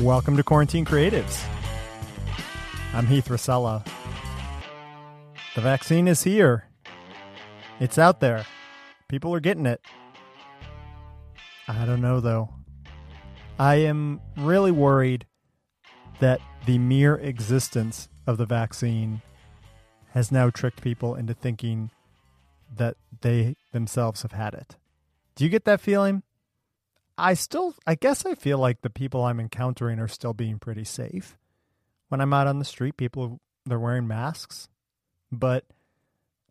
Welcome to Quarantine Creatives. I'm Heath Rosella. The vaccine is here. It's out there. People are getting it. I don't know, though. I am really worried that the mere existence of the vaccine has now tricked people into thinking that they themselves have had it. Do you get that feeling? I guess I feel like the people I'm encountering are still being pretty safe. When I'm out on the street, people, they're wearing masks. But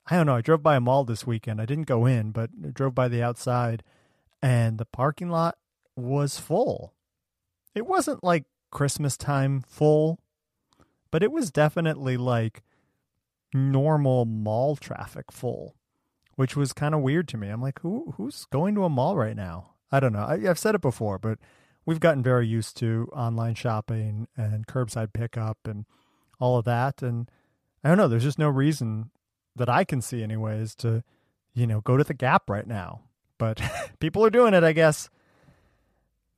I don't know, I drove by a mall this weekend. I didn't go in, but I drove by the outside and the parking lot was full. It wasn't like Christmas time full, but it was definitely like normal mall traffic full, which was kind of weird to me. I'm like, who's going to a mall right now? I don't know. I've said it before, but we've gotten very used to online shopping and curbside pickup and all of that. And I don't know, there's just no reason that I can see anyways to, go to the Gap right now. But people are doing it, I guess.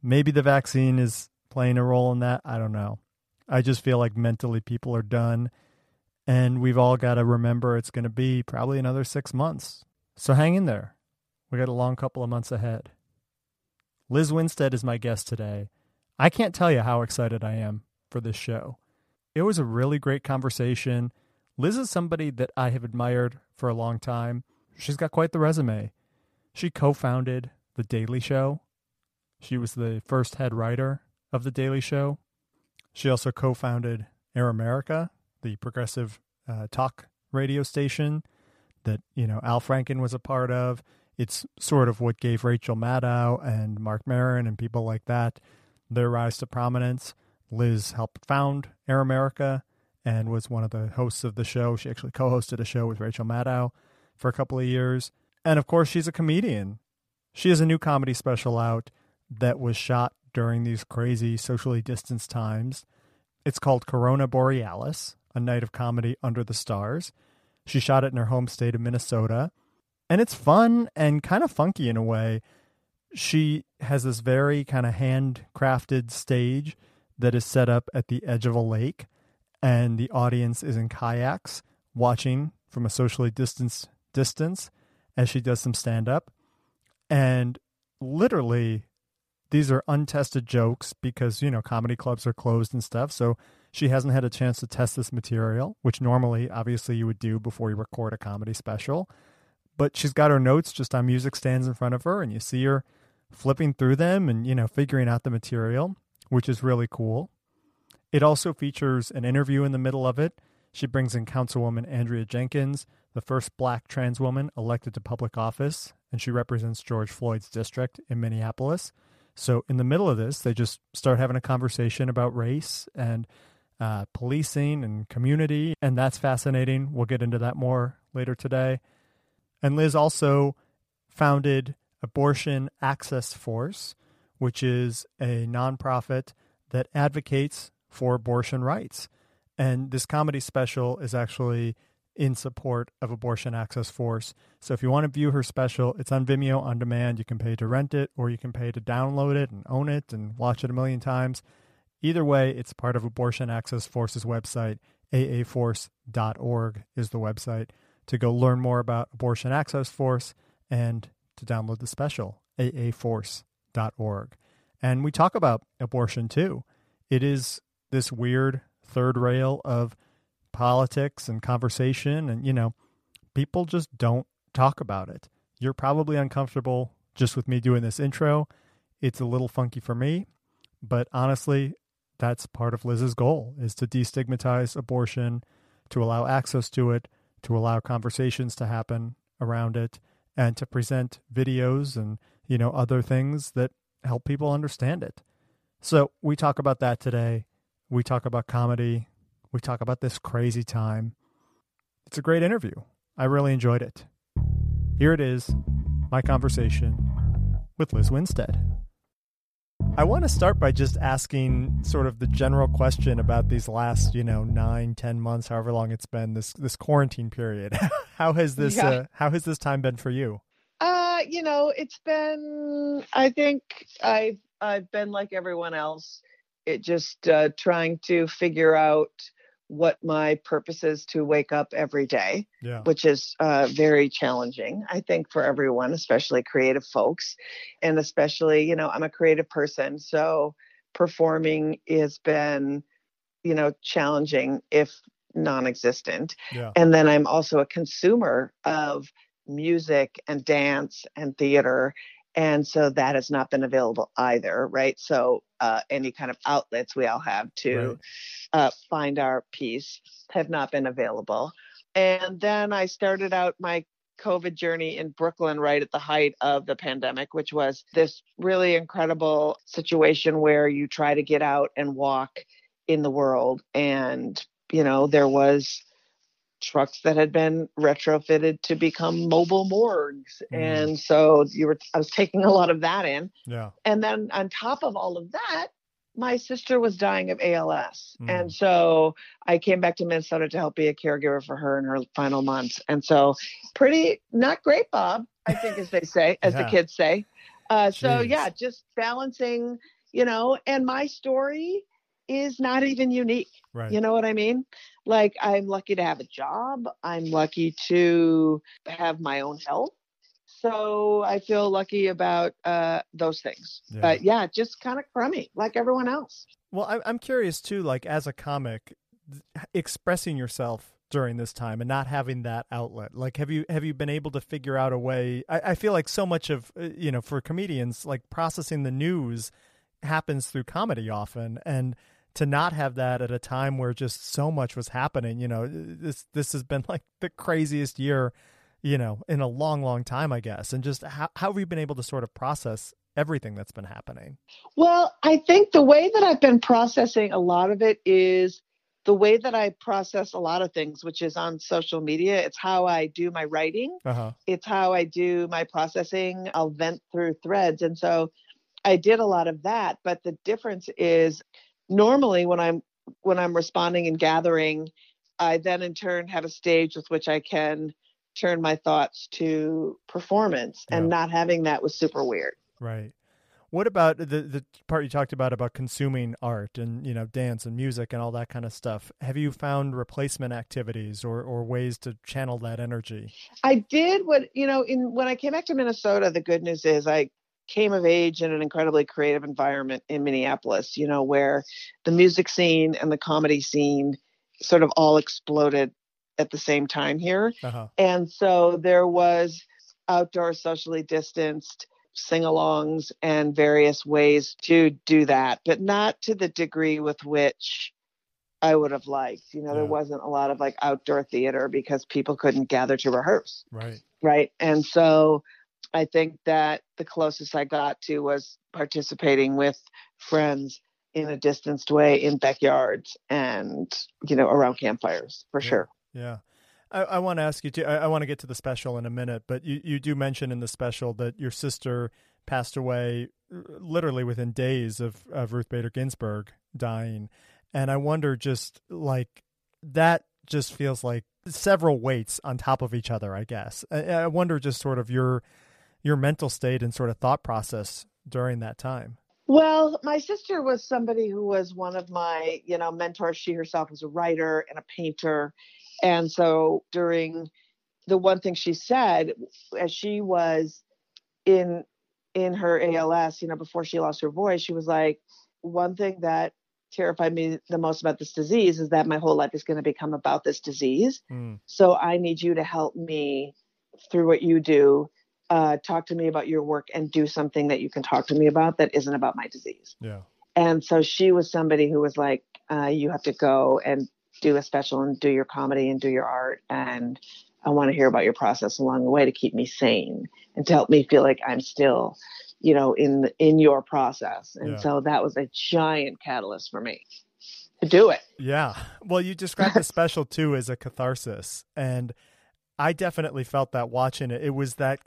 Maybe the vaccine is playing a role in that. I don't know. I just feel like mentally people are done. And we've all got to remember it's going to be probably another 6 months. So hang in there. We got a long couple of months ahead. Liz Winstead is my guest today. I can't tell you how excited I am for this show. It was a really great conversation. Liz is somebody that I have admired for a long time. She's got quite the resume. She co-founded The Daily Show. She was the first head writer of The Daily Show. She also co-founded Air America, the progressive talk radio station that, Al Franken was a part of. It's sort of what gave Rachel Maddow and Mark Maron and people like that their rise to prominence. Liz helped found Air America and was one of the hosts of the show. She actually co-hosted a show with Rachel Maddow for a couple of years. And of course, she's a comedian. She has a new comedy special out that was shot during these crazy socially distanced times. It's called Corona Borealis, a night of comedy under the stars. She shot it in her home state of Minnesota. And it's fun and kind of funky in a way. She has this very kind of handcrafted stage that is set up at the edge of a lake. And the audience is in kayaks watching from a socially distanced distance as she does some stand-up. And literally, these are untested jokes because, comedy clubs are closed and stuff. So she hasn't had a chance to test this material, which normally, obviously, you would do before you record a comedy special. But she's got her notes just on music stands in front of her, and you see her flipping through them and, figuring out the material, which is really cool. It also features an interview in the middle of it. She brings in Councilwoman Andrea Jenkins, the first black trans woman elected to public office, and she represents George Floyd's district in Minneapolis. So in the middle of this, they just start having a conversation about race and policing and community, and that's fascinating. We'll get into that more later today. And Liz also founded Abortion Access Force, which is a nonprofit that advocates for abortion rights. And this comedy special is actually in support of Abortion Access Force. So if you want to view her special, it's on Vimeo on demand. You can pay to rent it, or you can pay to download it and own it and watch it a million times. Either way, it's part of Abortion Access Force's website. AAforce.org is the website to go learn more about Abortion Access Force and to download the special, AAforce.org. And we talk about abortion too. It is this weird third rail of politics and conversation, and, people just don't talk about it. You're probably uncomfortable just with me doing this intro. It's a little funky for me, but honestly, that's part of Liz's goal, is to destigmatize abortion, to allow access to it, to allow conversations to happen around it, and to present videos and, other things that help people understand it. So we talk about that today. We talk about comedy. We talk about this crazy time. It's a great interview. I really enjoyed it. Here it is, my conversation with Liz Winstead. I want to start by just asking sort of the general question about these last, 9-10 months, however long it's been, this quarantine period. How has this time been for you? It's been, I think I've been like everyone else. It just trying to figure out what my purpose is to wake up every day, which is very challenging, I think, for everyone, especially creative folks. And especially, you know, I'm a creative person. So performing has been, you know, challenging, if non-existent. Yeah. And then I'm also a consumer of music and dance and theater. And so that has not been available either, right? So any kind of outlets we all have to find our peace have not been available. And then I started out my COVID journey in Brooklyn right at the height of the pandemic, which was this really incredible situation where you try to get out and walk in the world. And, you know, there was trucks that had been retrofitted to become mobile morgues. And so I was taking a lot of that in. Yeah. And then on top of all of that, my sister was dying of ALS. And so I came back to Minnesota to help be a caregiver for her in her final months. And so pretty not great, Bob, I think, as they say, as the kids say. So yeah, just balancing, you know, and my story is not even unique. Right. You know what I mean? Like, I'm lucky to have a job. I'm lucky to have my own health. So I feel lucky about those things. Yeah. But yeah, just kind of crummy, like everyone else. Well, I'm curious too, like as a comic, expressing yourself during this time and not having that outlet. Like, have you been able to figure out a way? I feel like so much of, you know, for comedians, like processing the news happens through comedy often. And to not have that at a time where just so much was happening, you know, this has been like the craziest year, you know, in a long, long time, I guess. And just how have you been able to sort of process everything that's been happening? Well, I think the way that I've been processing a lot of it is the way that I process a lot of things, which is on social media. It's how I do my writing. Uh-huh. It's how I do my processing. I'll vent through threads. And so I did a lot of that. But the difference is, normally, when I'm responding and gathering, I then in turn have a stage with which I can turn my thoughts to performance, and not having that was super weird. Right. What about the part you talked about consuming art and, you know, dance and music and all that kind of stuff? Have you found replacement activities or ways to channel that energy? I did when I came back to Minnesota, the good news is I came of age in an incredibly creative environment in Minneapolis, you know, where the music scene and the comedy scene sort of all exploded at the same time here. Uh-huh. And so there was outdoor socially distanced sing-alongs and various ways to do that, but not to the degree with which I would have liked. You know, there wasn't a lot of like outdoor theater because people couldn't gather to rehearse. Right. Right. And so I think that the closest I got to was participating with friends in a distanced way in backyards and, you know, around campfires for sure. Yeah. I want to ask you too, I want to get to the special in a minute, but you do mention in the special that your sister passed away literally within days of Ruth Bader Ginsburg dying. And I wonder, just like that just feels like several weights on top of each other, I guess. I wonder just sort of your mental state and sort of thought process during that time. Well, my sister was somebody who was one of my, you know, mentors. She herself was a writer and a painter. And so during the one thing she said, as she was in her ALS, you know, before she lost her voice, she was like, one thing that terrified me the most about this disease is that my whole life is going to become about this disease. So I need you to help me through what you do. Talk to me about your work and do something that you can talk to me about that isn't about my disease. Yeah. And so she was somebody who was like, you have to go and do a special and do your comedy and do your art. And I want to hear about your process along the way to keep me sane and to help me feel like I'm still, you know, in your process. And so that was a giant catalyst for me to do it. Yeah. Well, you described the special too as a catharsis, and I definitely felt that watching it. It was that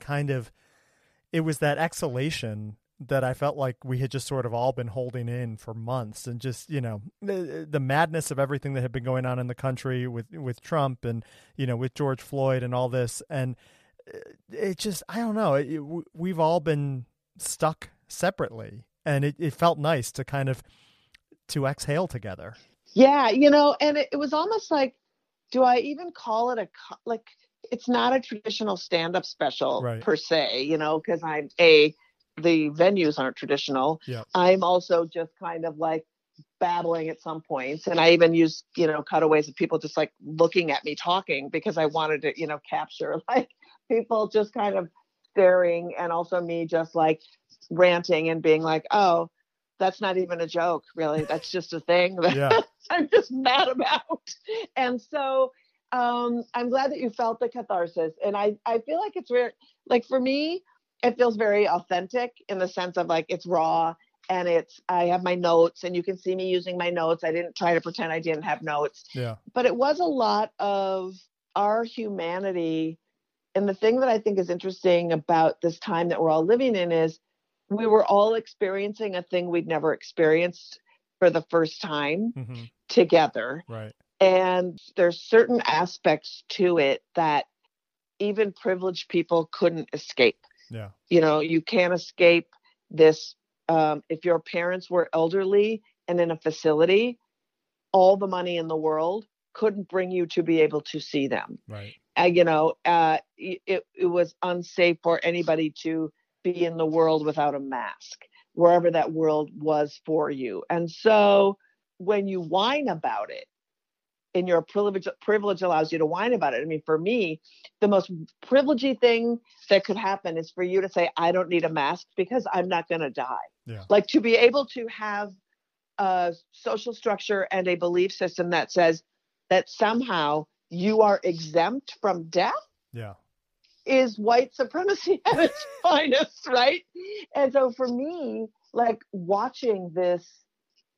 exhalation that I felt like we had just sort of all been holding in for months, and just, you know, the madness of everything that had been going on in the country with Trump and, you know, with George Floyd and all this. And it just, I don't know, we've all been stuck separately, and it felt nice to kind of to exhale together. Yeah, you know, and it was almost like, do I even call it a, like, it's not a traditional stand-up special per se, you know, because I'm the venues aren't traditional. Yeah. I'm also just kind of like babbling at some points. And I even use, you know, cutaways of people just like looking at me talking because I wanted to, you know, capture like people just kind of staring and also me just like ranting and being like, oh, that's not even a joke, really. That's just a thing that I'm just mad about. And so I'm glad that you felt the catharsis. And I feel like it's weird. Like for me, it feels very authentic in the sense of like it's raw and it's, I have my notes and you can see me using my notes. I didn't try to pretend I didn't have notes. Yeah. But it was a lot of our humanity. And the thing that I think is interesting about this time that we're all living in is we were all experiencing a thing we'd never experienced for the first time together. Right. And there's certain aspects to it that even privileged people couldn't escape. Yeah. You know, you can't escape this. If your parents were elderly and in a facility, all the money in the world couldn't bring you to be able to see them. Right. You know, it was unsafe for anybody to be in the world without a mask, wherever that world was for you. And so when you whine about it, and your privilege allows you to whine about it. I mean, for me, the most privileged thing that could happen is for you to say, I don't need a mask because I'm not going to die. Yeah. Like to be able to have a social structure and a belief system that says that somehow you are exempt from death is white supremacy at its finest, right? And so for me, like watching this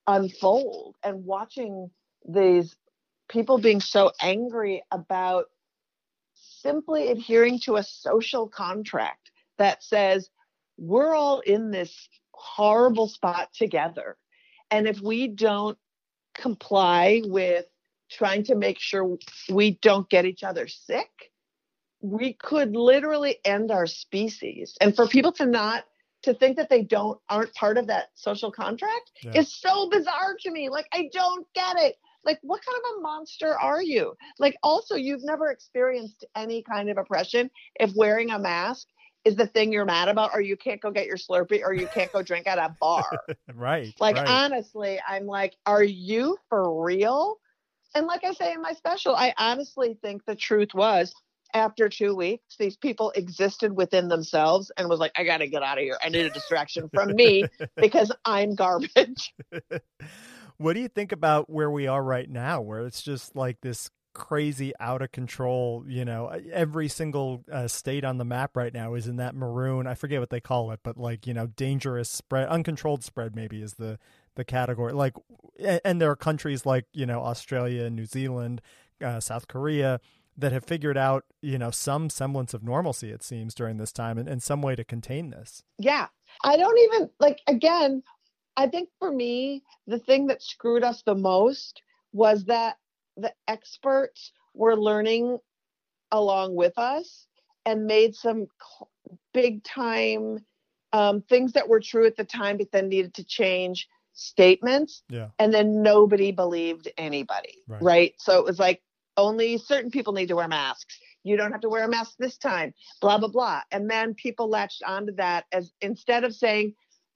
unfold and watching these people being so angry about simply adhering to a social contract that says we're all in this horrible spot together. And if we don't comply with trying to make sure we don't get each other sick, we could literally end our species. And for people to not to think that they aren't part of that social contract is so bizarre to me. Like, I don't get it. Like, what kind of a monster are you? Like, also, you've never experienced any kind of oppression. If wearing a mask is the thing you're mad about, or you can't go get your Slurpee, or you can't go drink at a bar. Right. Honestly, I'm like, are you for real? And like I say in my special, I honestly think the truth was, after 2 weeks, these people existed within themselves and was like, I got to get out of here. I need a distraction from me because I'm garbage. What do you think about where we are right now, where it's just like this crazy out of control, you know, every single state on the map right now is in that maroon, I forget what they call it, but like, you know, dangerous spread, uncontrolled spread maybe is the category. Like, and there are countries like, you know, Australia, New Zealand, South Korea that have figured out, you know, some semblance of normalcy, it seems, during this time and some way to contain this. Yeah. I don't even, like, again, I think for me, the thing that screwed us the most was that the experts were learning along with us and made some big time things that were true at the time, but then needed to change statements. Yeah. And then nobody believed anybody. Right. So it was like, only certain people need to wear masks. You don't have to wear a mask this time, blah, blah, blah. And then people latched onto that as instead of saying,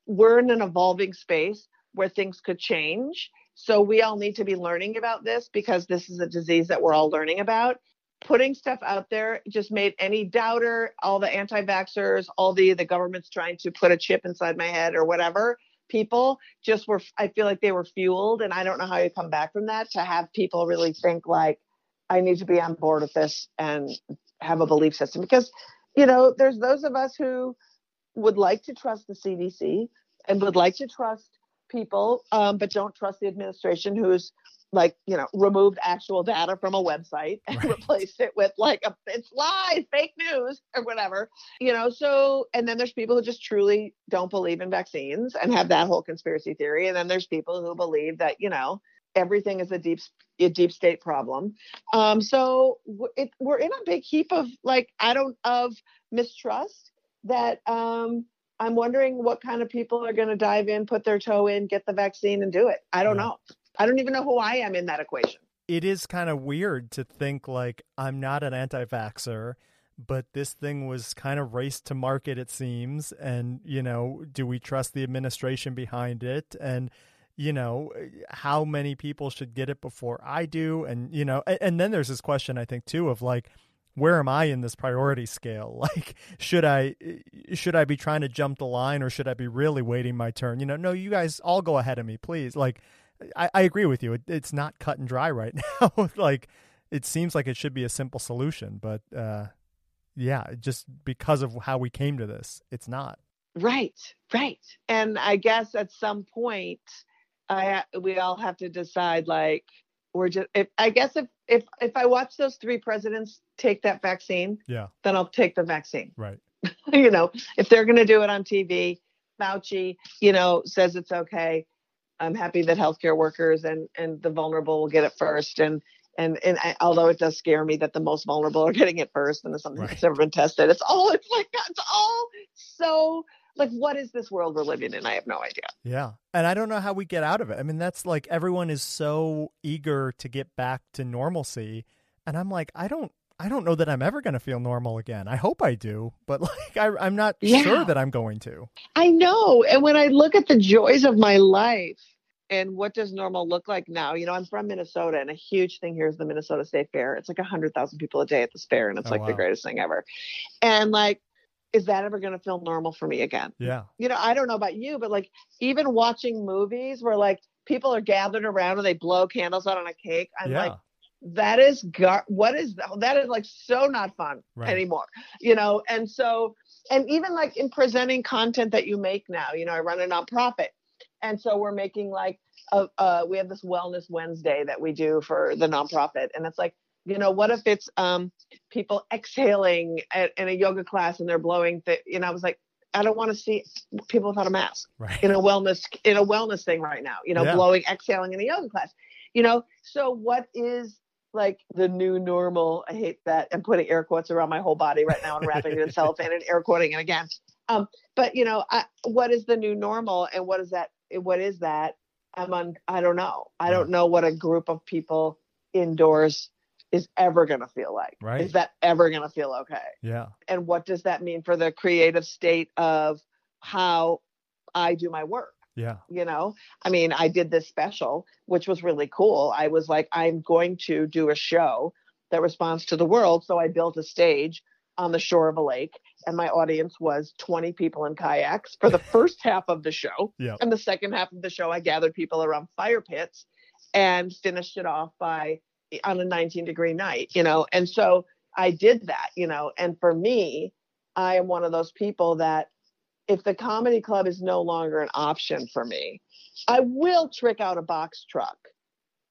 we're in an evolving space where things could change. So we all need to be learning about this because this is a disease that we're all learning about. Putting stuff out there just made any doubter, all the anti-vaxxers, all the government's trying to put a chip inside my head or whatever. People just were, I feel like they were fueled. And I don't know how you come back from that to have people really think like, I need to be on board with this and have a belief system because, you know, there's those of us who would like to trust the CDC and would like to trust people, but don't trust the administration who's like, you know, removed actual data from a website and replaced it with like, it's lies, fake news or whatever, you know? So, and then there's people who just truly don't believe in vaccines and have that whole conspiracy theory. And then there's people who believe that, you know, everything is a deep state problem. So we're in a big heap of mistrust that I'm wondering what kind of people are going to dive in, put their toe in, get the vaccine and do it. I don't know. I don't even know who I am in that equation. It is kind of weird to think like I'm not an anti-vaxxer, but this thing was kind of raced to market, it seems. And, you know, do we trust the administration behind it? And, you know, how many people should get it before I do? And, you know, and then there's this question, I think, too, of like, where am I in this priority scale? Like, should I be trying to jump the line or should I be really waiting my turn? You know, no, you guys all go ahead of me, please. Like, I agree with you. It's not cut and dry right now. Like, it seems like it should be a simple solution. But yeah, just because of how we came to this, it's not. Right. And I guess at some point, we all have to decide, like, we're just, if I watch those three presidents take that vaccine, yeah, then I'll take the vaccine. Right. You know, if they're going to do it on TV, Fauci, you know, says it's okay. I'm happy that healthcare workers and the vulnerable will get it first. And I, although it does scare me that the most vulnerable are getting it first and it's something that's never been tested, it's all so like, what is this world we're living in? I have no idea. Yeah. And I don't know how we get out of it. I mean, that's like, everyone is so eager to get back to normalcy. And I'm like, I don't know that I'm ever going to feel normal again. I hope I do, but like, I'm not sure that I'm going to. I know. And when I look at the joys of my life and what does normal look like now, you know, I'm from Minnesota and a huge thing here is the Minnesota State Fair. It's like 100,000 people a day at this fair. And it's the greatest thing ever. And like, is that ever going to feel normal for me again? Yeah. You know, I don't know about you, but like even watching movies where like people are gathered around and they blow candles out on a cake. I'm like, that is like so not fun anymore, you know? And so, and even like in presenting content that you make now, you know, I run a nonprofit. And so we're making like, we have this Wellness Wednesday that we do for the nonprofit. And it's like, you know, what if it's people exhaling in a yoga class and they're blowing? You know, I was like, I don't want to see people without a mask in a wellness thing right now. You know, blowing, exhaling in a yoga class. You know, so what is like the new normal? I hate that. I'm putting air quotes around my whole body right now and wrapping it in cellophane and air quoting it again. But you know, what is the new normal and what is that? What is that? I don't know. I don't know what a group of people indoors is ever going to feel like. Right. Is that ever going to feel okay? Yeah. And what does that mean for the creative state of how I do my work? Yeah. You know, I mean, I did this special, which was really cool. I was like, I'm going to do a show that responds to the world. So I built a stage on the shore of a lake and my audience was 20 people in kayaks for the first half of the show. Yeah. And the second half of the show, I gathered people around fire pits and finished it off by on a 19-degree night, you know? And so I did that, you know, and for me, I am one of those people that if the comedy club is no longer an option for me, I will trick out a box truck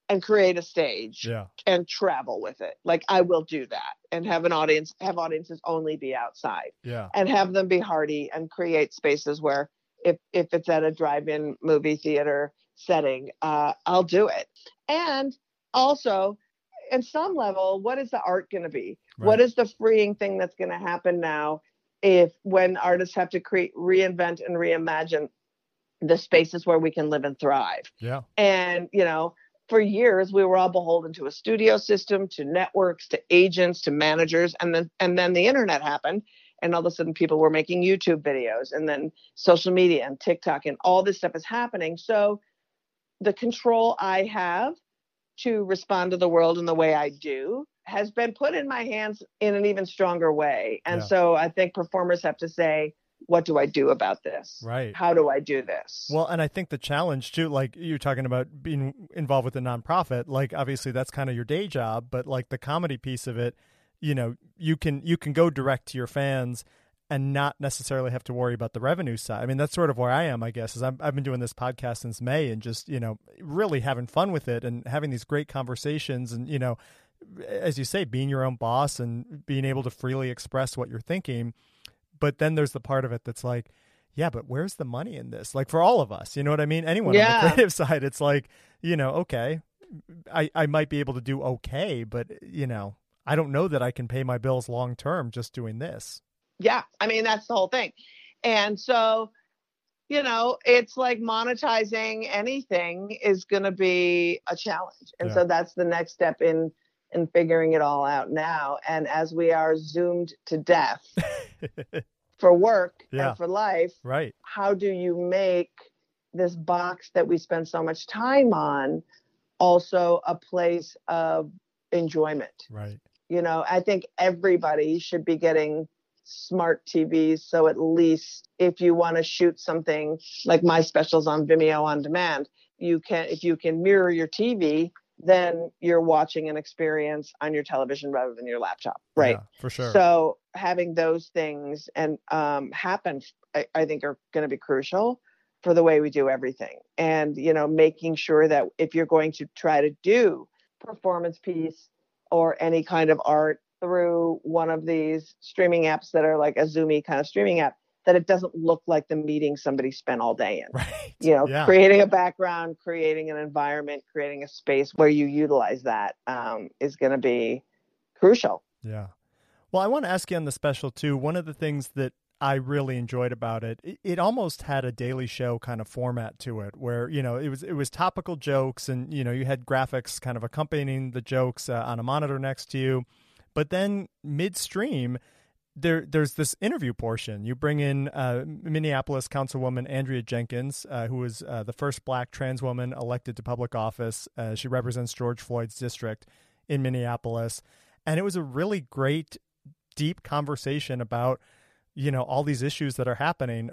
and create a stage and travel with it. Like I will do that and have an audience, have audiences only be outside and have them be hearty and create spaces where if it's at a drive-in movie theater setting, I'll do it. And also, at some level, what is the art going to be? Right. What is the freeing thing that's going to happen now if when artists have to reinvent and reimagine the spaces where we can live and thrive? Yeah. And, you know, for years, we were all beholden to a studio system, to networks, to agents, to managers. And then the internet happened. And all of a sudden, people were making YouTube videos and then social media and TikTok and all this stuff is happening. So the control I have to respond to the world in the way I do has been put in my hands in an even stronger way. And so I think performers have to say, what do I do about this? Right. How do I do this? Well, and I think the challenge too, like you're talking about being involved with a nonprofit, like obviously that's kind of your day job, but like the comedy piece of it, you know, you can go direct to your fans and not necessarily have to worry about the revenue side. I mean, that's sort of where I am, I guess, is I've been doing this podcast since May and just, you know, really having fun with it and having these great conversations and, you know, as you say, being your own boss and being able to freely express what you're thinking. But then there's the part of it that's like, yeah, but where's the money in this? Like for all of us, you know what I mean? Anyone on the creative side, it's like, you know, okay, I might be able to do okay, but, you know, I don't know that I can pay my bills long term just doing this. Yeah. I mean, that's the whole thing. And so, you know, it's like monetizing anything is going to be a challenge. And so that's the next step in figuring it all out now. And as we are zoomed to death for work and for life, how do you make this box that we spend so much time on also a place of enjoyment? Right. You know, I think everybody should be getting smart TVs. So at least if you want to shoot something like my specials on Vimeo on demand, you can, if you can mirror your TV, then you're watching an experience on your television rather than your laptop. Right. Yeah, for sure. So having those things and happen, I think are going to be crucial for the way we do everything. And, you know, making sure that if you're going to try to do performance piece or any kind of art through one of these streaming apps that are like a Zoomy kind of streaming app, that it doesn't look like the meeting somebody spent all day in, right. You know, creating a background, creating an environment, creating a space where you utilize that is going to be crucial. Yeah. Well, I want to ask you on the special too. One of the things that I really enjoyed about it, it almost had a Daily Show kind of format to it where, you know, it was topical jokes and, you know, you had graphics kind of accompanying the jokes on a monitor next to you. But then midstream, there's this interview portion. You bring in Minneapolis Councilwoman Andrea Jenkins, who was the first Black trans woman elected to public office. She represents George Floyd's district in Minneapolis. And it was a really great, deep conversation about, you know, all these issues that are happening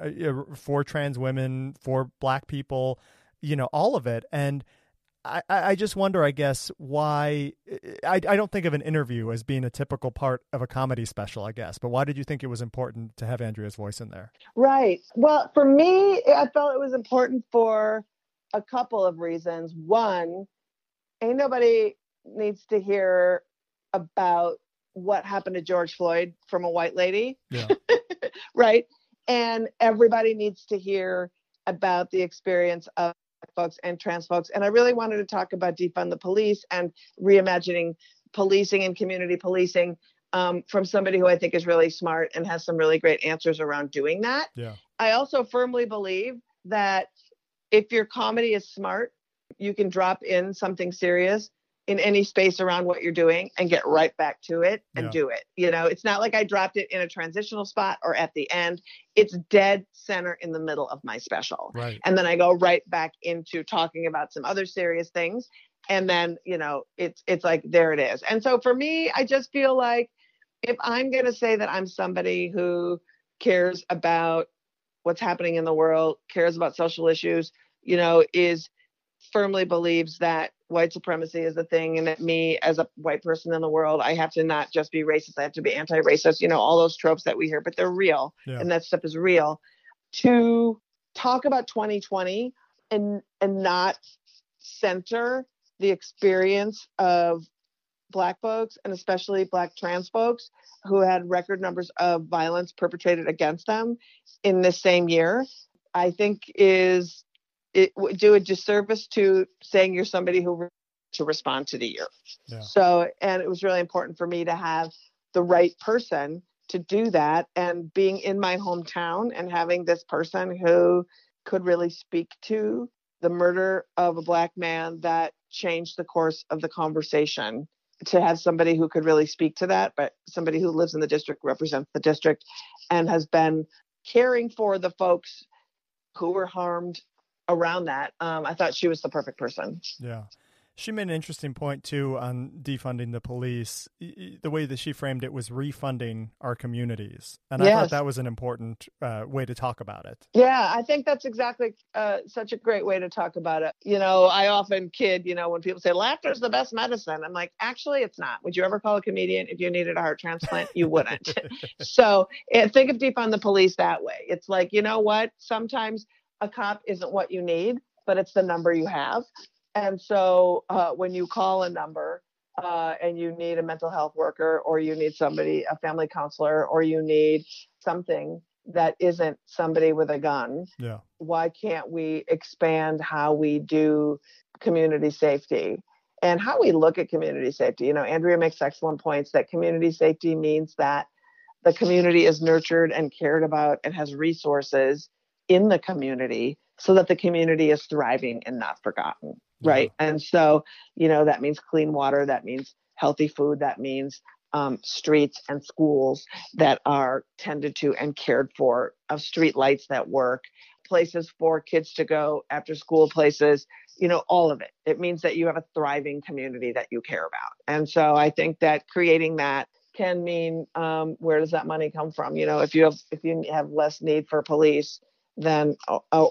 for trans women, for Black people, you know, all of it. And I just wonder, I guess, why I don't think of an interview as being a typical part of a comedy special, I guess. But why did you think it was important to have Andrea's voice in there? Right. Well, for me, I felt it was important for a couple of reasons. One, ain't nobody needs to hear about what happened to George Floyd from a white lady. Yeah. Right. And everybody needs to hear about the experience of folks and trans folks. And I really wanted to talk about defund the police and reimagining policing and community policing from somebody who I think is really smart and has some really great answers around doing that. Yeah. I also firmly believe that if your comedy is smart, you can drop in something serious in any space around what you're doing and get right back to it and do it. You know, it's not like I dropped it in a transitional spot or at the end. It's dead center in the middle of my special. Right. And then I go right back into talking about some other serious things. And then, you know, it's like, there it is. And so for me, I just feel like if I'm going to say that I'm somebody who cares about what's happening in the world, cares about social issues, you know, is firmly believes that white supremacy is a thing and that me as a white person in the world, I have to not just be racist, I have to be anti-racist, you know, all those tropes that we hear, but they're real. Yeah. And that stuff is real. To talk about 2020 and not center the experience of Black folks and especially Black trans folks who had record numbers of violence perpetrated against them in this same year, I think is... it would do a disservice to saying you're somebody who to respond to the year. Yeah. So, and it was really important for me to have the right person to do that, and being in my hometown and having this person who could really speak to the murder of a Black man that changed the course of the conversation, to have somebody who could really speak to that, but somebody who lives in the district, represents the district, and has been caring for the folks who were harmed around that. I thought she was the perfect person. Yeah. She made an interesting point too on defunding the police. The way that she framed it was refunding our communities. And I thought that was an important way to talk about it. Yeah, I think that's exactly such a great way to talk about it. You know, I often kid, you know, when people say laughter is the best medicine, I'm like, actually, it's not. Would you ever call a comedian if you needed a heart transplant? You wouldn't. So think of defund the police that way. It's like, you know what? Sometimes a cop isn't what you need, but it's the number you have. And so when you call a number and you need a mental health worker, or you need somebody, a family counselor, or you need something that isn't somebody with a gun, why can't we expand how we do community safety and how we look at community safety? You know, Andrea makes excellent points that community safety means that the community is nurtured and cared about and has resources in the community so that the community is thriving and not forgotten. Right. Yeah. And so, you know, that means clean water, that means healthy food, that means streets and schools that are tended to and cared for, of street lights that work, places for kids to go, after school places, you know, all of it. It means that you have a thriving community that you care about. And so I think that creating that can mean where does that money come from? You know, if you have less need for police than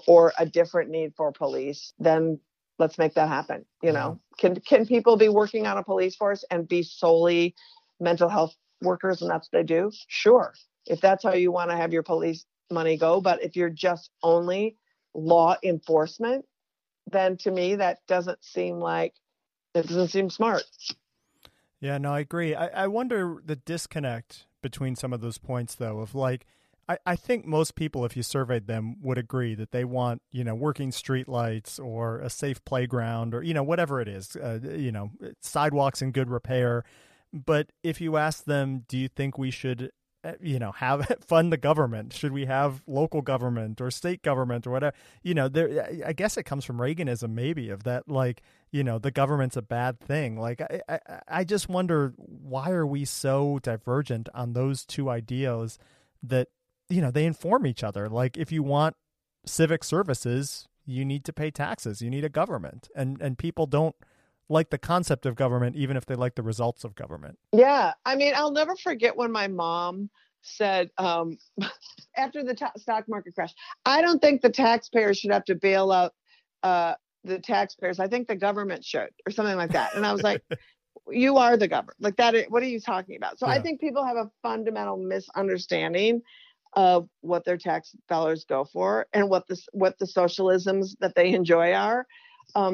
or a different need for police, then let's make that happen. You know, can people be working on a police force and be solely mental health workers and that's what they do? Sure. If that's how you want to have your police money go. But if you're just only law enforcement, then to me, that doesn't seem smart. Yeah, no, I agree. I wonder the disconnect between some of those points, though, of like, I think most people, if you surveyed them, would agree that they want, you know, working streetlights or a safe playground or, you know, whatever it is, you know, sidewalks in good repair. But if you ask them, do you think we should, you know, fund the government? Should we have local government or state government or whatever? You know, there, I guess it comes from Reaganism, maybe, of that, like, you know, the government's a bad thing. Like, I just wonder, why are we so divergent on those two ideas that, you know, they inform each other? Like, if you want civic services, you need to pay taxes, you need a government, and people don't like the concept of government, even if they like the results of government. Yeah. I mean, I'll never forget when my mom said, after the stock market crash, I don't think the taxpayers should have to bail out the taxpayers. I think the government should, or something like that. And I was like, you are the government. Like that, what are you talking about? So yeah. I think people have a fundamental misunderstanding of what their tax dollars go for and what the socialisms that they enjoy are.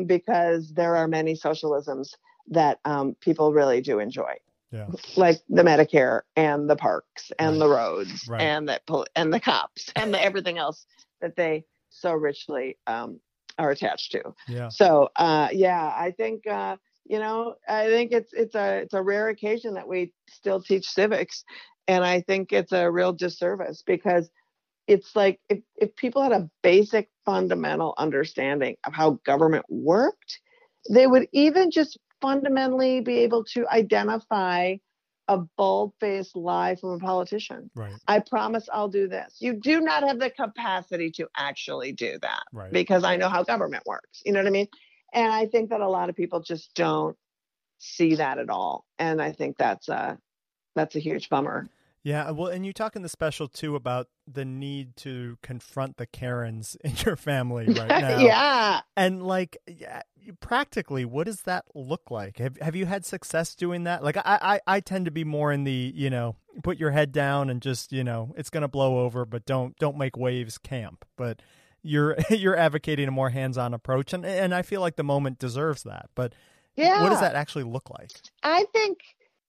Because there are many socialisms that people really do enjoy, yeah. Like the Medicare and the parks and the roads and the cops and the everything else that they so richly are attached to. Yeah. So I think it's a rare occasion that we still teach civics, and I think it's a real disservice because it's like if people had a basic fundamental understanding of how government worked, they would even just fundamentally be able to identify a bold-faced lie from a politician. Right. I promise I'll do this. You do not have the capacity to actually do that because I know how government works. You know what I mean? And I think that a lot of people just don't see that at all. And I think that's a huge bummer. Yeah. Well, and you talk in the special too about the need to confront the Karens in your family right now. Yeah. And like, practically, what does that look like? Have you had success doing that? Like, I tend to be more in the, you know, put your head down and just, you know, it's going to blow over, but don't make waves camp. But you're advocating a more hands-on approach. And I feel like the moment deserves that. But yeah. What does that actually look like? I think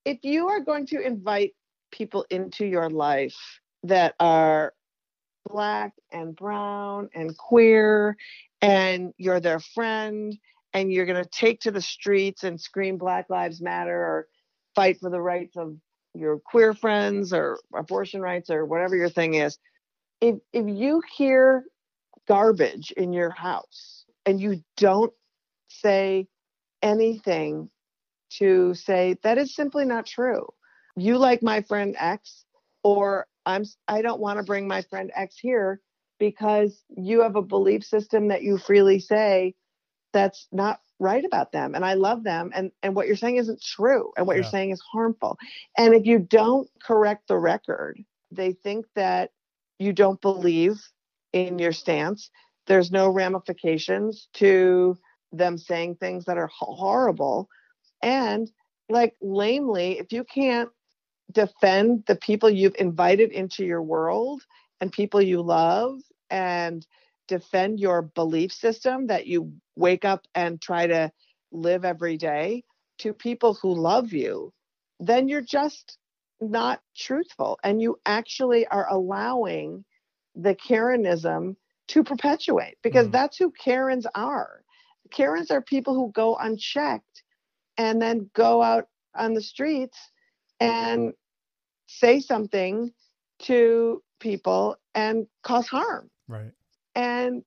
if you are going to invite people into your life that are Black and brown and queer, and you're their friend, and you're going to take to the streets and scream Black Lives Matter or fight for the rights of your queer friends or abortion rights or whatever your thing is. If you hear garbage in your house and you don't say anything to say, that is simply not true. You like my friend X, or I don't want to bring my friend X here because you have a belief system that you freely say that's not right about them. And I love them. And what you're saying isn't true. And what you're saying is harmful. And if you don't correct the record, they think that you don't believe in your stance. There's no ramifications to them saying things that are horrible. And like lamely, if you can't defend the people you've invited into your world and people you love and defend your belief system that you wake up and try to live every day to people who love you, then you're just not truthful. And you actually are allowing the Karenism to perpetuate because that's who Karens are. Karens are people who go unchecked and then go out on the streets and say something to people and cause harm. Right. And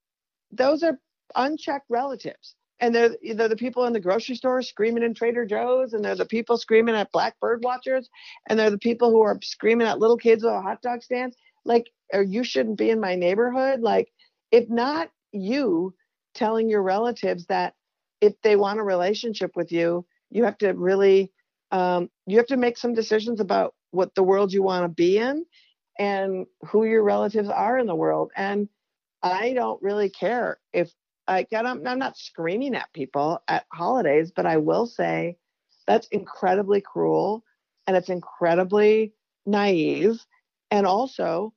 those are unchecked relatives. And they're the people in the grocery store screaming in Trader Joe's, and they're the people screaming at black bird watchers, and they're the people who are screaming at little kids with a hot dog stand, like, or you shouldn't be in my neighborhood. Like, if not you telling your relatives that if they want a relationship with you, you have to really, you have to make some decisions about what the world you want to be in and who your relatives are in the world. And I don't really care if, like, I'm not screaming at people at holidays, but I will say that's incredibly cruel and it's incredibly naive. And also,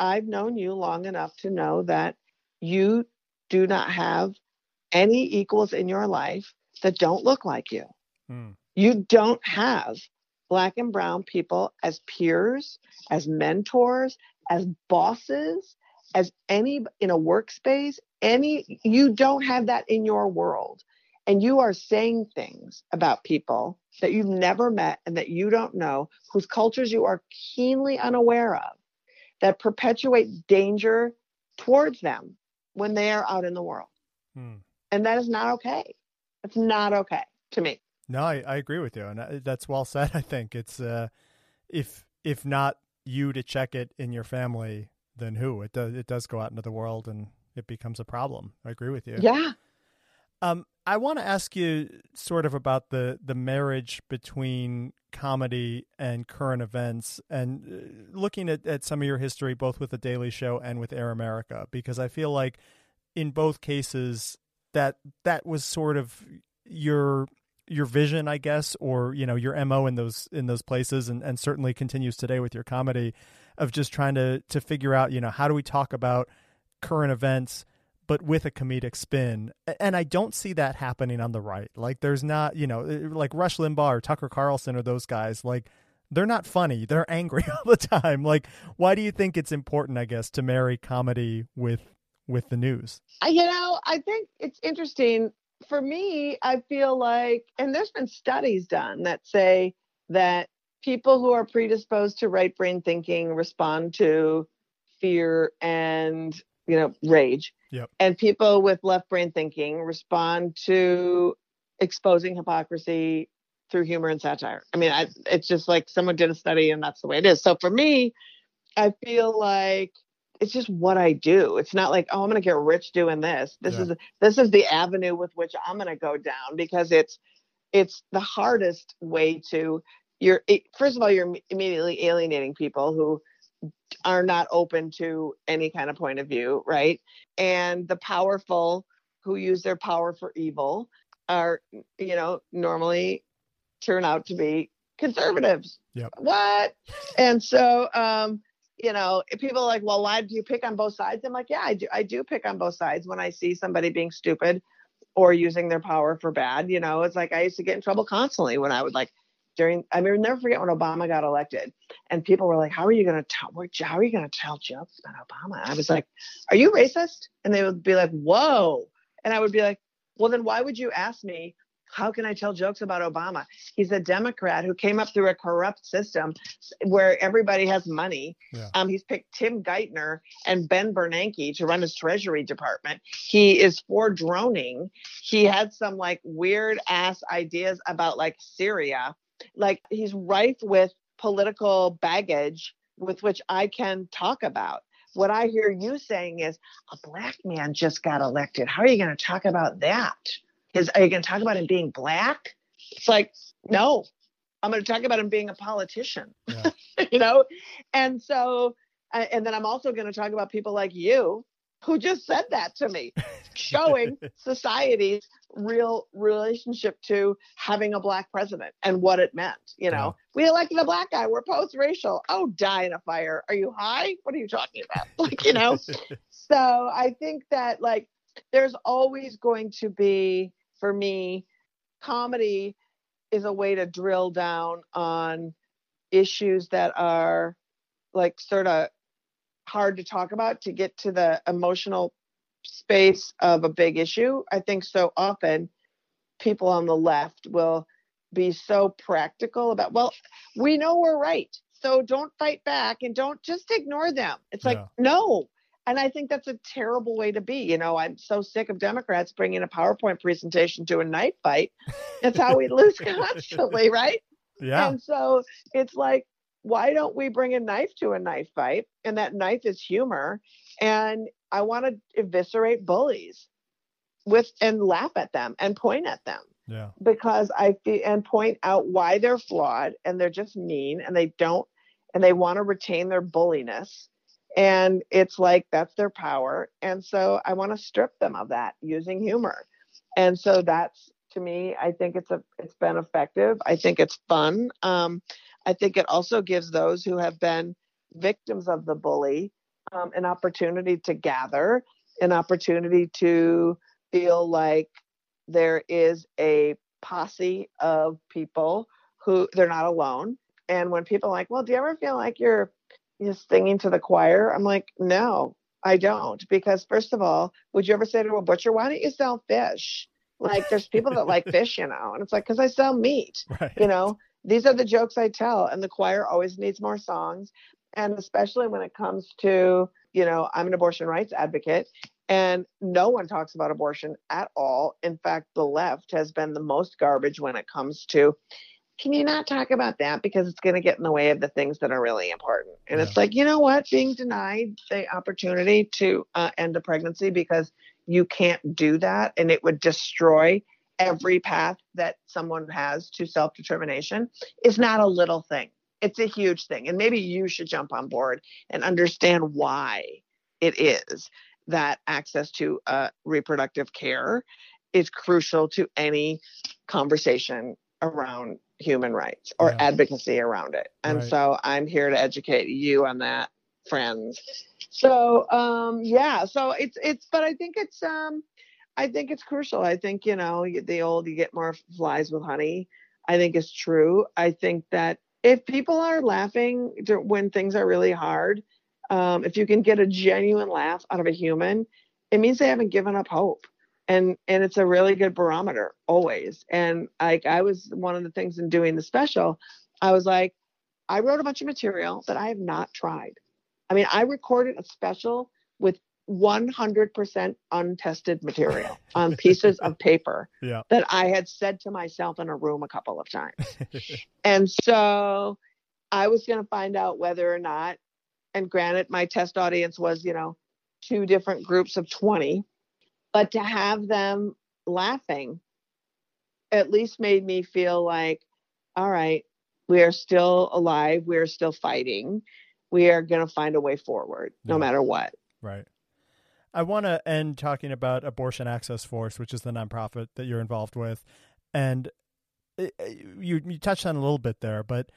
I've known you long enough to know that you do not have any equals in your life that don't look like you. Mm. You don't have black and brown people as peers, as mentors, as bosses, as any in a workspace. You don't have that in your world. And you are saying things about people that you've never met and that you don't know, whose cultures you are keenly unaware of, that perpetuate danger towards them when they are out in the world. Hmm. And that is not okay. It's not okay to me. No, I agree with you. And that's well said. I think it's, if not you to check it in your family, then who? It does go out into the world and it becomes a problem. I agree with you. Yeah. I want to ask you sort of about the marriage between comedy and current events, and looking at some of your history, both with The Daily Show and with Air America, because I feel like in both cases that was sort of your vision, I guess, or, you know, your MO in those places, and certainly continues today with your comedy, of just trying to figure out, you know, how do we talk about current events but with a comedic spin. And I don't see that happening on the right. Like, there's not, you know, like Rush Limbaugh or Tucker Carlson or those guys, like, they're not funny. They're angry all the time. Like, why do you think it's important, I guess, to marry comedy with the news? You know, I think it's interesting. For me, I feel like, and there's been studies done that say that people who are predisposed to right brain thinking respond to fear and, you know, rage. Yep. And people with left brain thinking respond to exposing hypocrisy through humor and satire. I mean, it's just like someone did a study and that's the way it is. So for me, I feel like it's just what I do. It's not like, oh, I'm going to get rich doing this. This is the avenue with which I'm going to go down, because it's the hardest way to, first of all, you're immediately alienating people who are not open to any kind of point of view, right? And the powerful who use their power for evil are, you know, normally turn out to be conservatives. Yep. What? And so, you know, people are like, well, why do you pick on both sides? I'm like, yeah, I do pick on both sides when I see somebody being stupid or using their power for bad. You know, it's like I used to get in trouble constantly when I would, like, I'll never forget when Obama got elected, and people were like, how are you going to tell jokes about Obama? I was like, are you racist? And they would be like, whoa. And I would be like, well, then why would you ask me, how can I tell jokes about Obama? He's a Democrat who came up through a corrupt system where everybody has money. Yeah. He's picked Tim Geithner and Ben Bernanke to run his Treasury Department. He is for droning. He had some, like, weird ass ideas about, like, Syria. Like, he's rife with political baggage with which I can talk about. What I hear you saying is, a black man just got elected. How are you going to talk about that? Are you going to talk about him being black? It's like, no, I'm going to talk about him being a politician, yeah. You know? And so, and then I'm also going to talk about people like you who just said that to me, showing society's real relationship to having a black president and what it meant. You know, we elected a black guy. We're post-racial. Oh, die in a fire. Are you high? What are you talking about? Like, you know, so I think that, like, there's always going to be, for me, comedy is a way to drill down on issues that are, like, sort of hard to talk about, to get to the emotional space of a big issue. I think so often people on the left will be so practical about, well, we know we're right. So don't fight back and don't just ignore them. It's like, no. And I think that's a terrible way to be. You know, I'm so sick of Democrats bringing a PowerPoint presentation to a knife fight. That's how we lose constantly, right? Yeah. And so it's like, why don't we bring a knife to a knife fight? And that knife is humor. And I want to eviscerate bullies with and laugh at them and point at them. Yeah. Because and point out why they're flawed and they're just mean and they want to retain their bulliness. And it's like, that's their power. And so I want to strip them of that using humor. And so that's, to me, I think it's been effective. I think it's fun. I think it also gives those who have been victims of the bully an opportunity to gather, an opportunity to feel like there is a posse of people who they're not alone. And when people are like, well, do you ever feel like you're singing to the choir? I'm like, no, I don't. Because first of all, would you ever say to a butcher, why don't you sell fish? Like, there's people that like fish, you know? And it's like, because I sell meat, right. You know? These are the jokes I tell, and the choir always needs more songs. And especially when it comes to, you know, I'm an abortion rights advocate, and no one talks about abortion at all. In fact, the left has been the most garbage when it comes to, can you not talk about that? Because it's going to get in the way of the things that are really important. And It's like, you know what? Being denied the opportunity to end a pregnancy because you can't do that, and it would destroy every path that someone has to self-determination is not a little thing. It's a huge thing. And maybe you should jump on board and understand why it is that access to reproductive care is crucial to any conversation around human rights or advocacy around it. And So I'm here to educate you on that, friends. So, but I think it's crucial. I think, you know, the old, you get more flies with honey, I think is true. I think that if people are laughing when things are really hard, if you can get a genuine laugh out of a human, it means they haven't given up hope. And it's a really good barometer always. And I was one of the things in doing the special, I was like, I wrote a bunch of material that I have not tried. I mean, I recorded a special with 100% untested material on pieces of paper that I had said to myself in a room a couple of times. And so I was going to find out whether or not, and granted, my test audience was, you know, two different groups of 20, but to have them laughing at least made me feel like, all right, we are still alive. We are still fighting. We are going to find a way forward no matter what. Right. I want to end talking about Abortion Access Force, which is the nonprofit that you're involved with. And you touched on a little bit there, but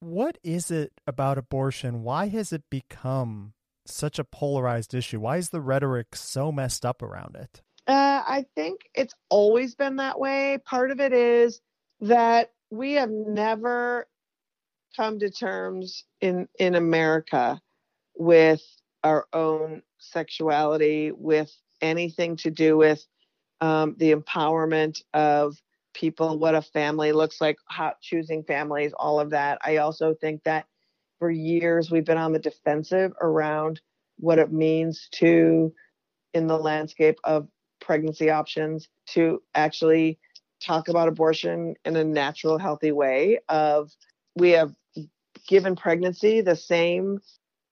what is it about abortion? Why has it become such a polarized issue? Why is the rhetoric so messed up around it? I think it's always been that way. Part of it is that we have never come to terms in America with our own sexuality, with anything to do with the empowerment of people, what a family looks like, how choosing families, all of that. I also think that for years we've been on the defensive around what it means to, in the landscape of pregnancy options, to actually talk about abortion in a natural, healthy way. Of we have given pregnancy the same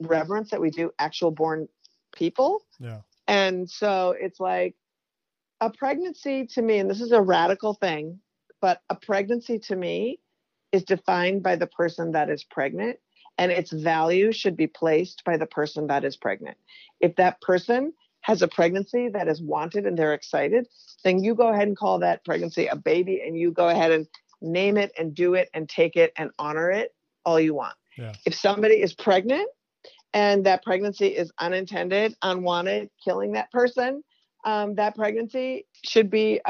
reverence that we do actual born people. Yeah. And so it's like a pregnancy to me, and this is a radical thing, but a pregnancy to me is defined by the person that is pregnant, and its value should be placed by the person that is pregnant. If that person has a pregnancy that is wanted and they're excited, then you go ahead and call that pregnancy a baby, and you go ahead and name it and do it and take it and honor it all you want. Yeah. If somebody is pregnant and that pregnancy is unintended, unwanted, killing that person, that pregnancy should be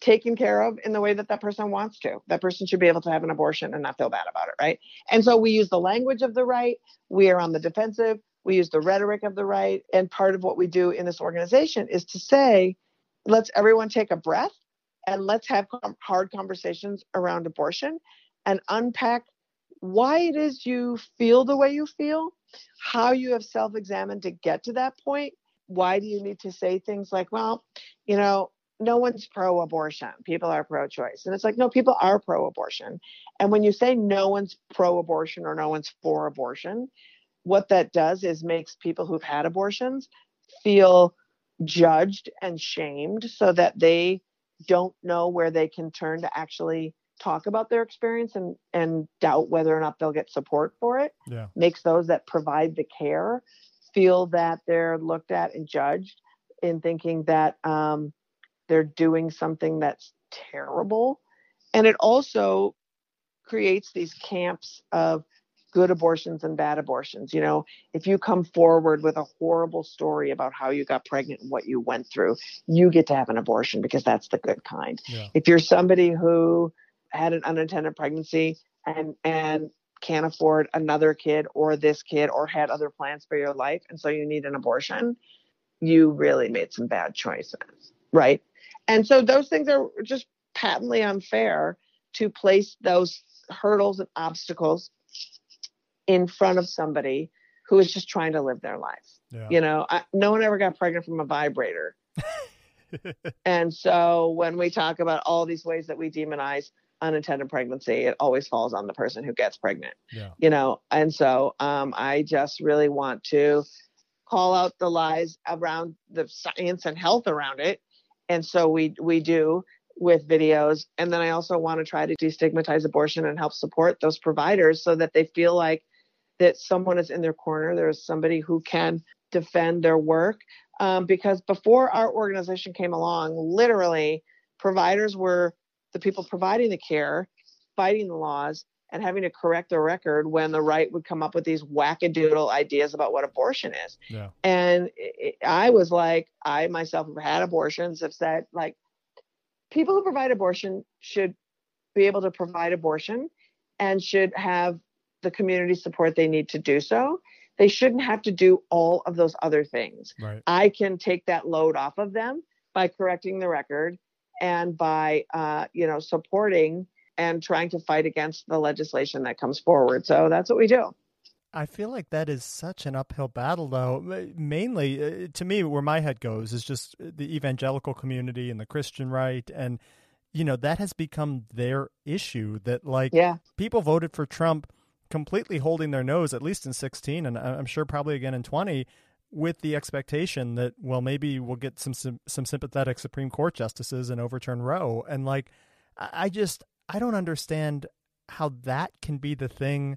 taken care of in the way that that person wants to. That person should be able to have an abortion and not feel bad about it, right? And so we use the language of the right. We are on the defensive. We use the rhetoric of the right. And part of what we do in this organization is to say, let's everyone take a breath and let's have hard conversations around abortion and unpack why it is you feel the way you feel, how you have self-examined to get to that point. Why do you need to say things like, well, you know, no one's pro-abortion. People are pro-choice. And it's like, no, people are pro-abortion. And when you say no one's pro-abortion or no one's for abortion, what that does is makes people who've had abortions feel judged and shamed so that they don't know where they can turn to actually talk about their experience and doubt whether or not they'll get support for it. Yeah. Makes those that provide the care feel that they're looked at and judged in thinking that they're doing something that's terrible. And it also creates these camps of good abortions and bad abortions. You know, if you come forward with a horrible story about how you got pregnant and what you went through, you get to have an abortion because that's the good kind. Yeah. If you're somebody who had an unintended pregnancy and can't afford another kid or this kid or had other plans for your life, and so you need an abortion, you really made some bad choices, right? And so those things are just patently unfair to place those hurdles and obstacles in front of somebody who is just trying to live their life. Yeah. You know, no one ever got pregnant from a vibrator. And so when we talk about all these ways that we demonize unintended pregnancy, it always falls on the person who gets pregnant. Yeah. You know, and so I just really want to call out the lies around the science and health around it. And so we do with videos. And then I also want to try to destigmatize abortion and help support those providers so that they feel like that someone is in their corner. There's somebody who can defend their work. Because before our organization came along, literally providers were the people providing the care, fighting the laws, and having to correct the record when the right would come up with these wackadoodle ideas about what abortion is. Yeah. And I was like, I myself have had abortions, have said, like, people who provide abortion should be able to provide abortion and should have the community support they need to do so. They shouldn't have to do all of those other things. Right. I can take that load off of them by correcting the record and by, supporting and trying to fight against the legislation that comes forward. So that's what we do. I feel like that is such an uphill battle, though. Mainly, to me, where my head goes is just the evangelical community and the Christian right. And, you know, that has become their issue that, like, yeah. People voted for Trump completely holding their nose, at least in 2016, and I'm sure probably again in 2020, with the expectation that, well, maybe we'll get some sympathetic Supreme Court justices and overturn Roe. And, like, I don't understand how that can be the thing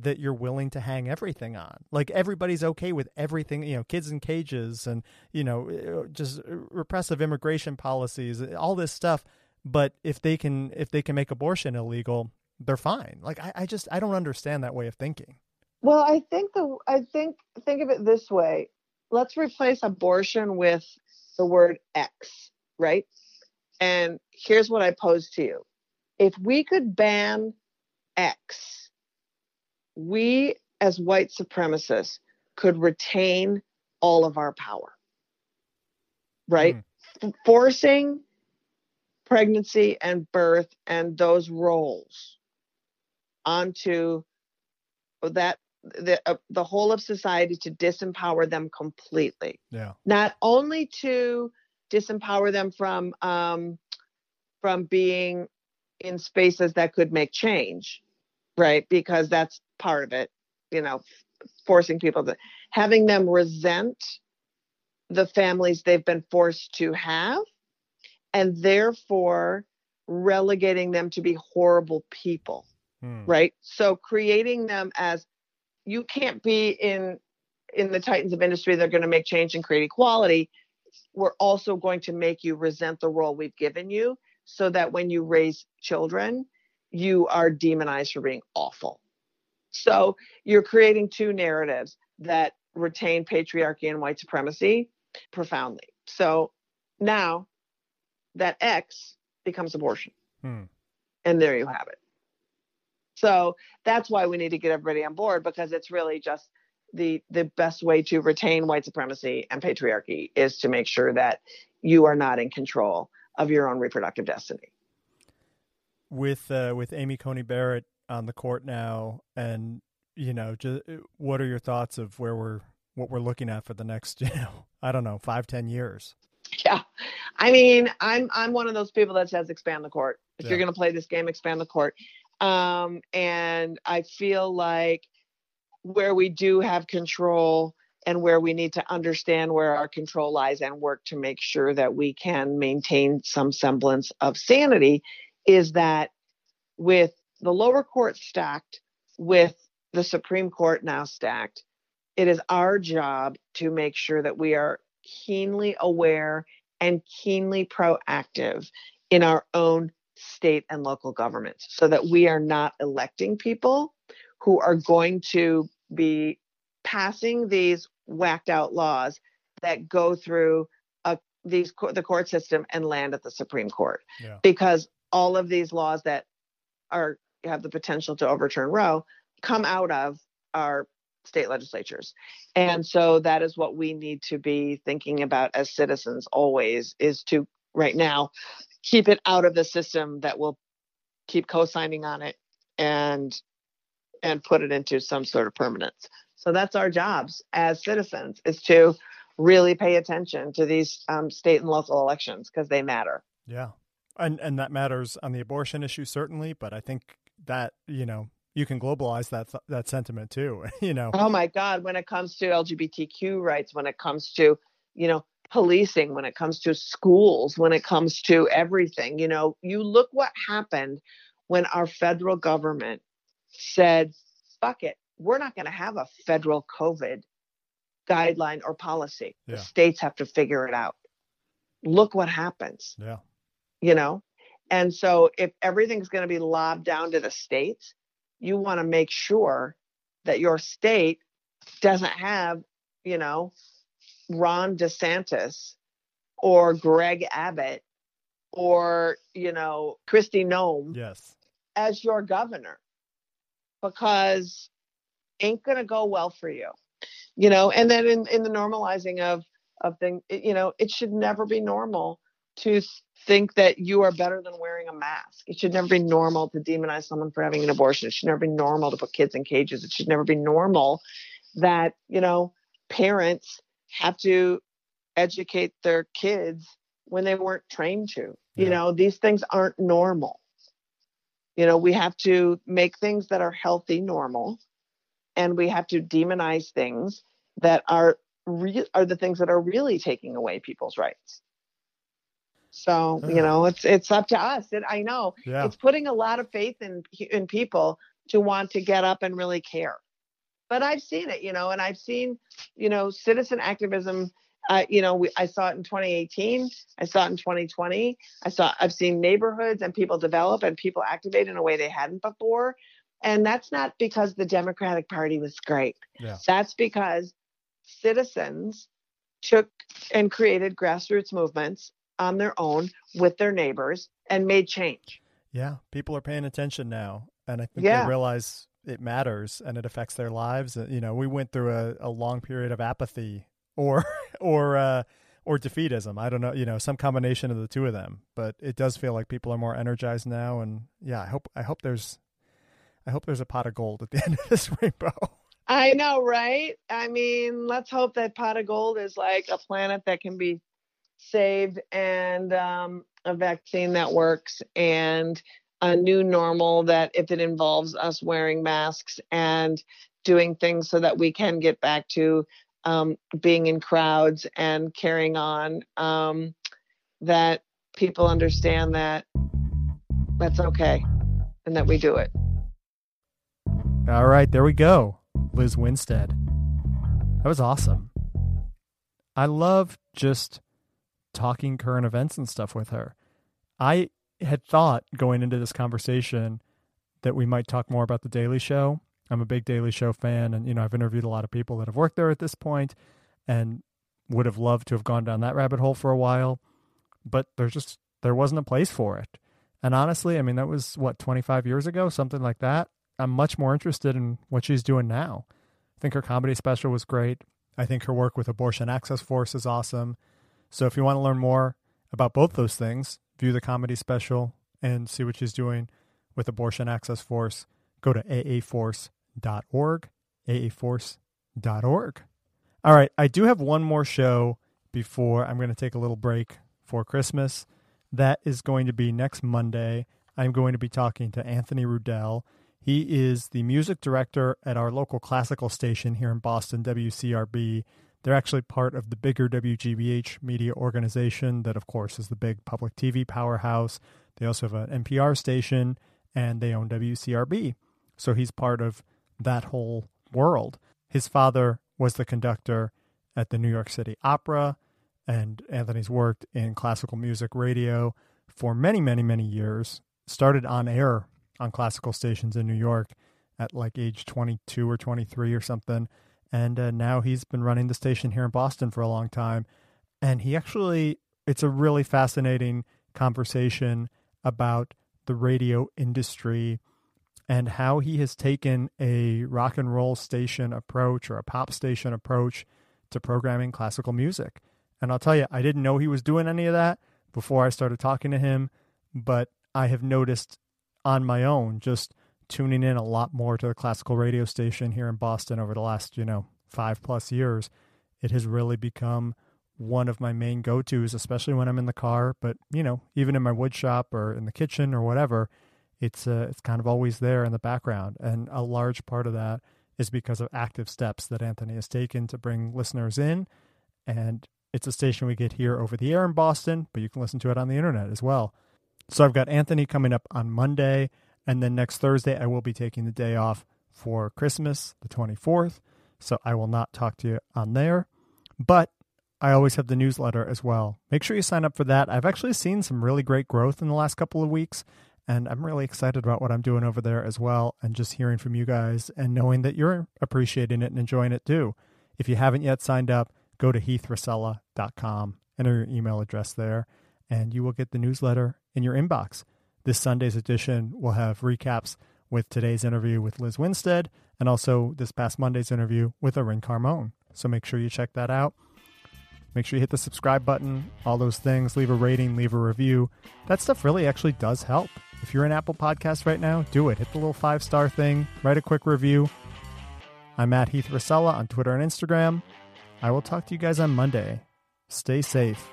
that you're willing to hang everything on. Like, everybody's okay with everything, you know, kids in cages and, you know, just repressive immigration policies, all this stuff. But if they can make abortion illegal, they're fine. Like, I don't understand that way of thinking. Well, I think of it this way. Let's replace abortion with the word X, right? And here's what I pose to you. If we could ban X, we as white supremacists could retain all of our power, right? Forcing pregnancy and birth and those roles onto that the whole of society to disempower them completely. Yeah. Not only to disempower them from being in spaces that could make change, right? Because that's part of it, you know, forcing people to, having them resent the families they've been forced to have, and therefore relegating them to be horrible people, right? So creating them as, you can't be in the titans of industry that are going to make change and create equality. We're also going to make you resent the role we've given you, so that when you raise children, you are demonized for being awful. So you're creating two narratives that retain patriarchy and white supremacy profoundly. So now that X becomes abortion. And there you have it. So that's why we need to get everybody on board, because it's really just the best way to retain white supremacy and patriarchy is to make sure that you are not in control of your own reproductive destiny. With Amy Coney Barrett on the court now, and you know, just what are your thoughts of where we're, what we're looking at for the next, you know, I don't know, 5-10 years? Yeah, I mean, I'm one of those people that says expand the court. If you're going to play this game, expand the court. And I feel like where we do have control and where we need to understand where our control lies and work to make sure that we can maintain some semblance of sanity is that with the lower court stacked, with the Supreme Court now stacked, it is our job to make sure that we are keenly aware and keenly proactive in our own state and local governments so that we are not electing people who are going to be passing these whacked out laws that go through the court system and land at the Supreme Court. Yeah. Because all of these laws that have the potential to overturn Roe come out of our state legislatures. And so that is what we need to be thinking about as citizens always, is to right now keep it out of the system that will keep co-signing on it and put it into some sort of permanence. So that's our jobs as citizens, is to really pay attention to these state and local elections because they matter. Yeah. And that matters on the abortion issue, certainly. But I think that, you know, you can globalize that sentiment too, you know. Oh my God. When it comes to LGBTQ rights, when it comes to, you know, policing, when it comes to schools, when it comes to everything, you know, you look what happened when our federal government said, fuck it, we're not going to have a federal COVID guideline or policy. Yeah. The states have to figure it out. Look what happens. Yeah. You know? And so if everything's going to be lobbed down to the states, you want to make sure that your state doesn't have, you know, Ron DeSantis or Greg Abbott or, you know, Christy Noem as your governor, because ain't going to go well for you, you know. And then in the normalizing of things, you know, it should never be normal to think that you are better than wearing a mask. It should never be normal to demonize someone for having an abortion. It should never be normal to put kids in cages. It should never be normal that, you know, parents have to educate their kids when they weren't trained to. Yeah. You know, these things aren't normal. You know, we have to make things that are healthy normal, and we have to demonize things that are the things that are really taking away people's rights. So, you know, it's up to us. I know it's putting a lot of faith in people to want to get up and really care. But I've seen it, you know, and I've seen, you know, citizen activism. You know, I saw it in 2018. I saw it in 2020. I've seen neighborhoods and people develop and people activate in a way they hadn't before. And that's not because the Democratic Party was great. Yeah. That's because citizens took and created grassroots movements on their own with their neighbors and made change. Yeah. People are paying attention now. And I think they realize it matters and it affects their lives. You know, we went through a long period of apathy or defeatism. I don't know, you know, some combination of the two of them, but it does feel like people are more energized now. And yeah, I hope there's a pot of gold at the end of this rainbow. I know, right? I mean, let's hope that pot of gold is like a planet that can be saved, and a vaccine that works, and a new normal that, if it involves us wearing masks and doing things so that we can get back to being in crowds and carrying on, that people understand that that's okay and that we do it. All right, there we go. Liz Winstead. That was awesome. I love just talking current events and stuff with her. I had thought going into this conversation that we might talk more about The Daily Show. I'm a big Daily Show fan, and you know, I've interviewed a lot of people that have worked there at this point and would have loved to have gone down that rabbit hole for a while, but there wasn't a place for it. And honestly, I mean, that was what, 25 years ago, something like that. I'm much more interested in what she's doing now. I think her comedy special was great. I think her work with Abortion Access Force is awesome. So if you want to learn more about both those things, view the comedy special and see what she's doing with Abortion Access Force. Go to AAforce.org, AAforce.org. All right, I do have one more show before I'm going to take a little break for Christmas. That is going to be next Monday. I'm going to be talking to Anthony Rudell. He is the music director at our local classical station here in Boston, WCRB. They're actually part of the bigger WGBH media organization that, of course, is the big public TV powerhouse. They also have an NPR station, and they own WCRB. So he's part of that whole world. His father was the conductor at the New York City Opera, and Anthony's worked in classical music radio for many, many, many years. Started on air on classical stations in New York at like age 22 or 23 or something. And now he's been running the station here in Boston for a long time. And he actually, it's a really fascinating conversation about the radio industry and how he has taken a rock and roll station approach or a pop station approach to programming classical music. And I'll tell you, I didn't know he was doing any of that before I started talking to him, but I have noticed on my own, just tuning in a lot more to the classical radio station here in Boston over the last, 5+ years, it has really become one of my main go-tos, especially when I'm in the car. But, even in my wood shop or in the kitchen or whatever, it's kind of always there in the background. And a large part of that is because of active steps that Anthony has taken to bring listeners in. And it's a station we get here over the air in Boston, but you can listen to it on the internet as well. So I've got Anthony coming up on Monday. And then next Thursday, I will be taking the day off for Christmas, the 24th. So I will not talk to you on there. But I always have the newsletter as well. Make sure you sign up for that. I've actually seen some really great growth in the last couple of weeks. And I'm really excited about what I'm doing over there as well. And just hearing from you guys and knowing that you're appreciating it and enjoying it too. If you haven't yet signed up, go to heathrasella.com. Enter your email address there. And you will get the newsletter in your inbox. This Sunday's edition will have recaps with today's interview with Liz Winstead and also this past Monday's interview with Erin Carmone. So make sure you check that out. Make sure you hit the subscribe button, all those things. Leave a rating, leave a review. That stuff really actually does help. If you're an Apple Podcast right now, do it. Hit the little 5-star thing, write a quick review. I'm at Heath Rasella on Twitter and Instagram. I will talk to you guys on Monday. Stay safe.